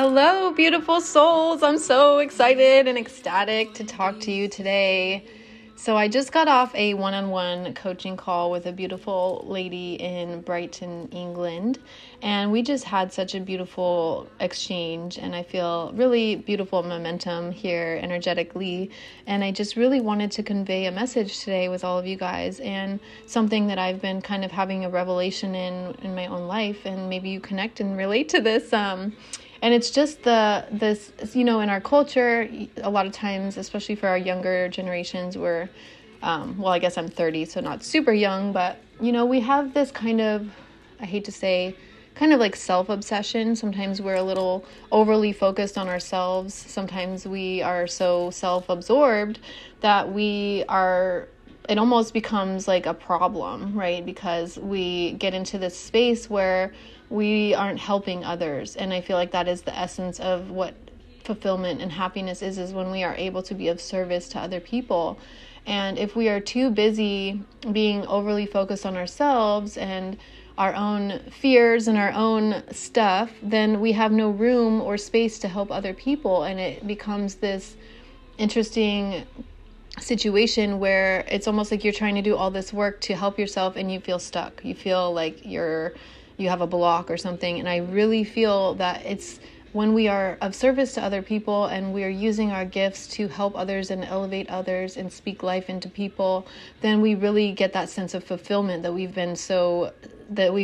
Hello, beautiful souls. I'm so excited and ecstatic to talk to you today. So I just got off a one-on-one coaching call with a beautiful lady in Brighton, England, and we just had such a beautiful exchange, and I feel really beautiful momentum here energetically, and I just really wanted to convey a message today with all of you guys, and something that I've been kind of having a revelation in my own life, and maybe you connect and relate to this. And it's just this, you know, in our culture, a lot of times, especially for our younger generations, we're, well, I guess I'm 30, so not super young, but, you know, we have this kind of, I hate to say, kind of like self-obsession. Sometimes we're a little overly focused on ourselves. Sometimes we are so self-absorbed that we are... It almost becomes like a problem, right? Because we get into this space where we aren't helping others. And I feel like that is the essence of what fulfillment and happiness is when we are able to be of service to other people. And if we are too busy being overly focused on ourselves and our own fears and our own stuff, then we have no room or space to help other people. And it becomes this interesting situation where it's almost like you're trying to do all this work to help yourself and you feel stuck. You feel like you have a block or something. And I really feel that it's when we are of service to other people and we are using our gifts to help others and elevate others and speak life into people, then we really get that sense of fulfillment that we've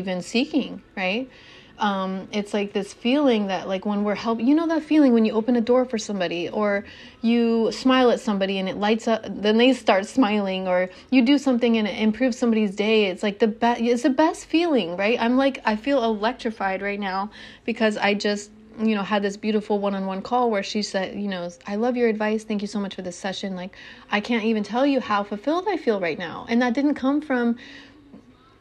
been seeking, right? It's like this feeling that like when we're helping, you know, that feeling when you open a door for somebody or you smile at somebody and it lights up, then they start smiling, or you do something and it improves somebody's day. It's like it's the best feeling, right? I feel electrified right now because I just, you know, had this beautiful one-on-one call where she said, you know, I love your advice. Thank you so much for this session. Like, I can't even tell you how fulfilled I feel right now. And that didn't come from,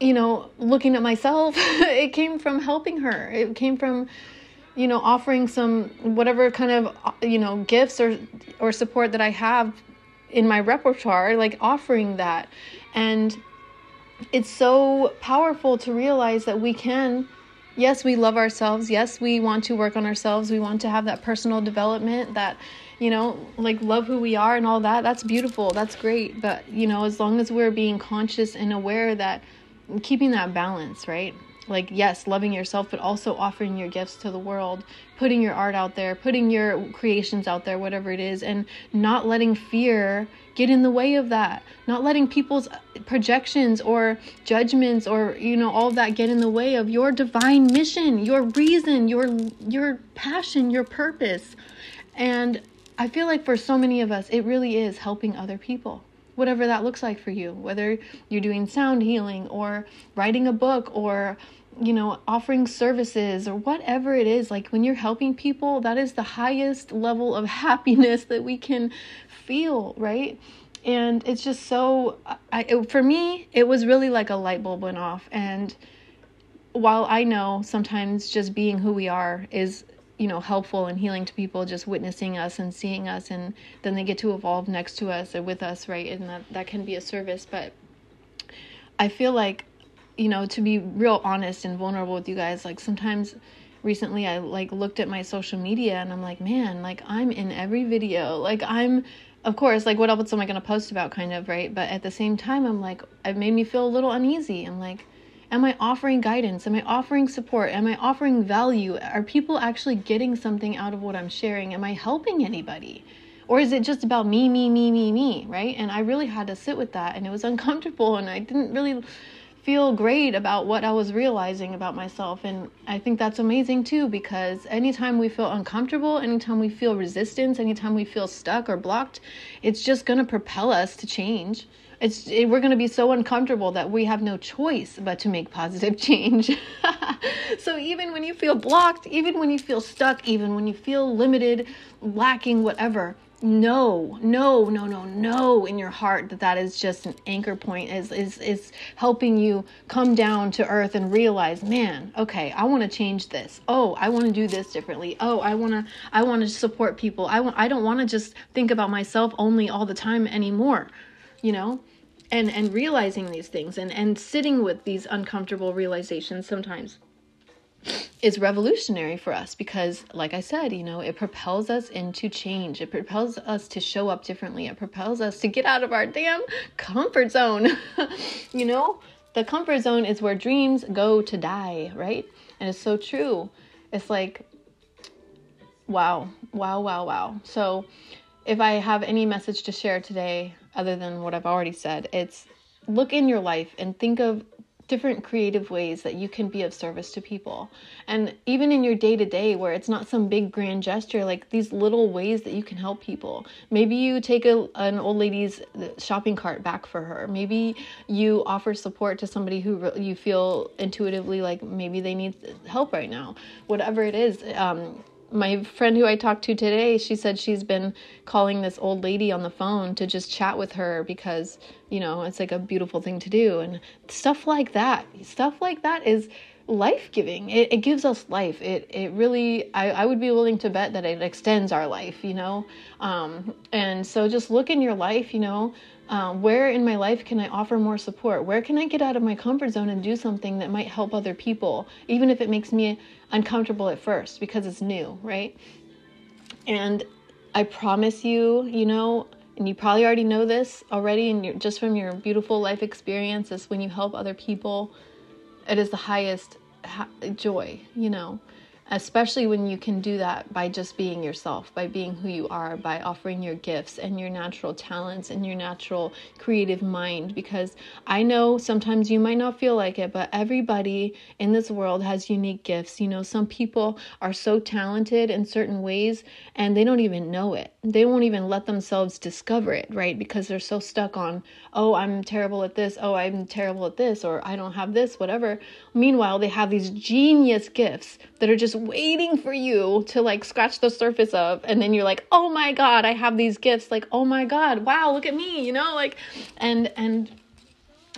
you know, looking at myself. It came from helping her. It came from, you know, offering some whatever kind of, you know, gifts or support that I have in my repertoire, like offering that. And it's so powerful to realize that we can, yes, we love ourselves. Yes, we want to work on ourselves. We want to have that personal development, that, you know, like love who we are and all that. That's beautiful. That's great. But, you know, as long as we're being conscious and aware that keeping that balance, right? Like, yes, loving yourself, but also offering your gifts to the world, putting your art out there, putting your creations out there, whatever it is, and not letting fear get in the way of that, not letting people's projections or judgments or, you know, all of that get in the way of your divine mission, your reason, your passion, your purpose. And I feel like for so many of us, it really is helping other people. Whatever that looks like for you, whether you're doing sound healing or writing a book or, you know, offering services or whatever it is, like when you're helping people, that is the highest level of happiness that we can feel, right? And it's just so, for me, it was really like a light bulb went off. And while I know sometimes just being who we are is, you know, helpful and healing to people, just witnessing us and seeing us, and then they get to evolve next to us or with us, right? And that can be a service. But I feel like, you know, to be real honest and vulnerable with you guys, like sometimes recently I like looked at my social media and I'm like, man, like I'm in every video, like I'm, of course, like what else am I going to post about, kind of, right? But at the same time, I'm like, it made me feel a little uneasy. I'm like, am I offering guidance? Am I offering support? Am I offering value? Are people actually getting something out of what I'm sharing? Am I helping anybody? Or is it just about me, right? And I really had to sit with that, and it was uncomfortable, and I didn't really feel great about what I was realizing about myself. And I think that's amazing too, because anytime we feel uncomfortable, anytime we feel resistance, anytime we feel stuck or blocked, it's just going to propel us to change. We're going to be so uncomfortable that we have no choice but to make positive change. So even when you feel blocked, even when you feel stuck, even when you feel limited, lacking, whatever, no in your heart that is just an anchor point, is helping you come down to earth and realize, man, okay, I want to change this. Oh, I want to do this differently. Oh, I want to support people. I don't want to just think about myself only all the time anymore. You know, and realizing these things and sitting with these uncomfortable realizations sometimes is revolutionary for us because, like I said, it propels us into change. It propels us to show up differently. It propels us to get out of our damn comfort zone. The comfort zone is where dreams go to die, right? And it's so true. It's like, wow. So if I have any message to share today, other than what I've already said, it's look in your life and think of different creative ways that you can be of service to people. And even in your day-to-day where it's not some big grand gesture, like these little ways that you can help people. Maybe you take an old lady's shopping cart back for her. Maybe you offer support to somebody who you feel intuitively like maybe they need help right now. Whatever it is, my friend who I talked to today, she said she's been calling this old lady on the phone to just chat with her because, it's like a beautiful thing to do. And stuff like that. Stuff like that is life-giving. It gives us life. It really, I would be willing to bet that it extends our life, And so just look in your life, where in my life can I offer more support? Where can I get out of my comfort zone and do something that might help other people, even if it makes me uncomfortable at first because it's new, right? And I promise you, and you probably already know this already, and you're, just from your beautiful life experiences, when you help other people, it is the highest joy, especially when you can do that by just being yourself, by being who you are, by offering your gifts and your natural talents and your natural creative mind. Because I know sometimes you might not feel like it, but everybody in this world has unique gifts. Some people are so talented in certain ways and they don't even know it. They won't even let themselves discover it, right? Because they're so stuck on, oh, I'm terrible at this. Oh, I'm terrible at this, or I don't have this, whatever. Meanwhile, they have these genius gifts that are just waiting for you to scratch the surface of, and then you're like, oh my god, I have these gifts, oh my god, wow, look at me, and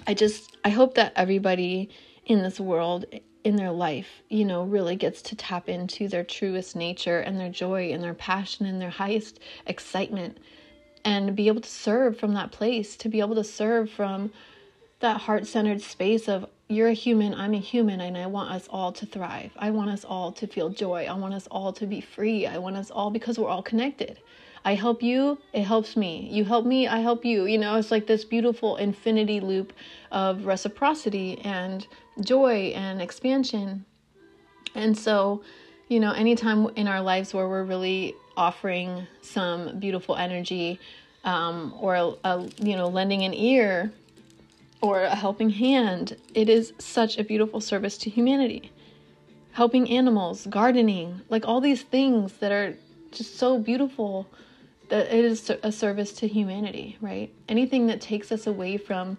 I hope that everybody in this world, in their life, really gets to tap into their truest nature and their joy and their passion and their highest excitement, and be able to serve from that place, to be able to serve from that heart-centered space of, you're a human, I'm a human, and I want us all to thrive. I want us all to feel joy. I want us all to be free. I want us all, because we're all connected. I help you, it helps me. You help me, I help you. It's like this beautiful infinity loop of reciprocity and joy and expansion. And so, anytime in our lives where we're really offering some beautiful energy, or lending an ear, or a helping hand, it is such a beautiful service to humanity. Helping animals, gardening, all these things that are just so beautiful, that it is a service to humanity, right? Anything that takes us away from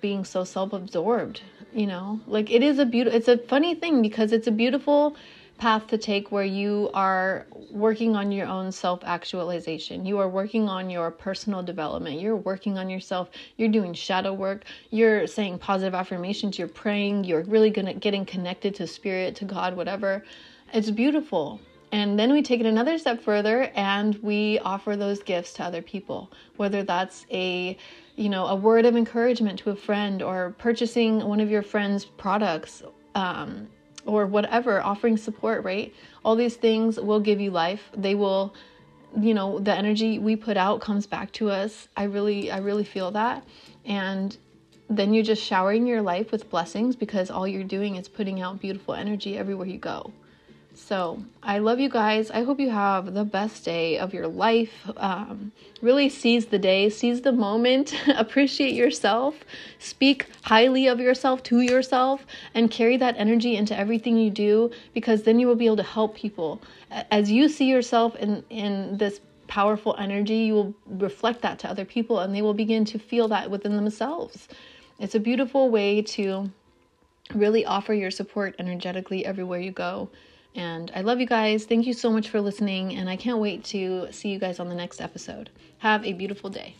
being so self-absorbed, it is it's a funny thing, because it's a beautiful path to take where you are working on your own self-actualization. You are working on your personal development. You're working on yourself. You're doing shadow work. You're saying positive affirmations. You're praying. You're really getting connected to spirit, to God, whatever. It's beautiful. And then we take it another step further and we offer those gifts to other people, whether that's a word of encouragement to a friend, or purchasing one of your friend's products, or whatever, offering support, right? All these things will give you life. They will, the energy we put out comes back to us. I really feel that. And then you're just showering your life with blessings, because all you're doing is putting out beautiful energy everywhere you go. So I love you guys. I hope you have the best day of your life. Really seize the day, seize the moment, appreciate yourself, speak highly of yourself to yourself, and carry that energy into everything you do, because then you will be able to help people. As you see yourself in this powerful energy, you will reflect that to other people, and they will begin to feel that within themselves. It's a beautiful way to really offer your support energetically everywhere you go. And I love you guys. Thank you so much for listening. And I can't wait to see you guys on the next episode. Have a beautiful day.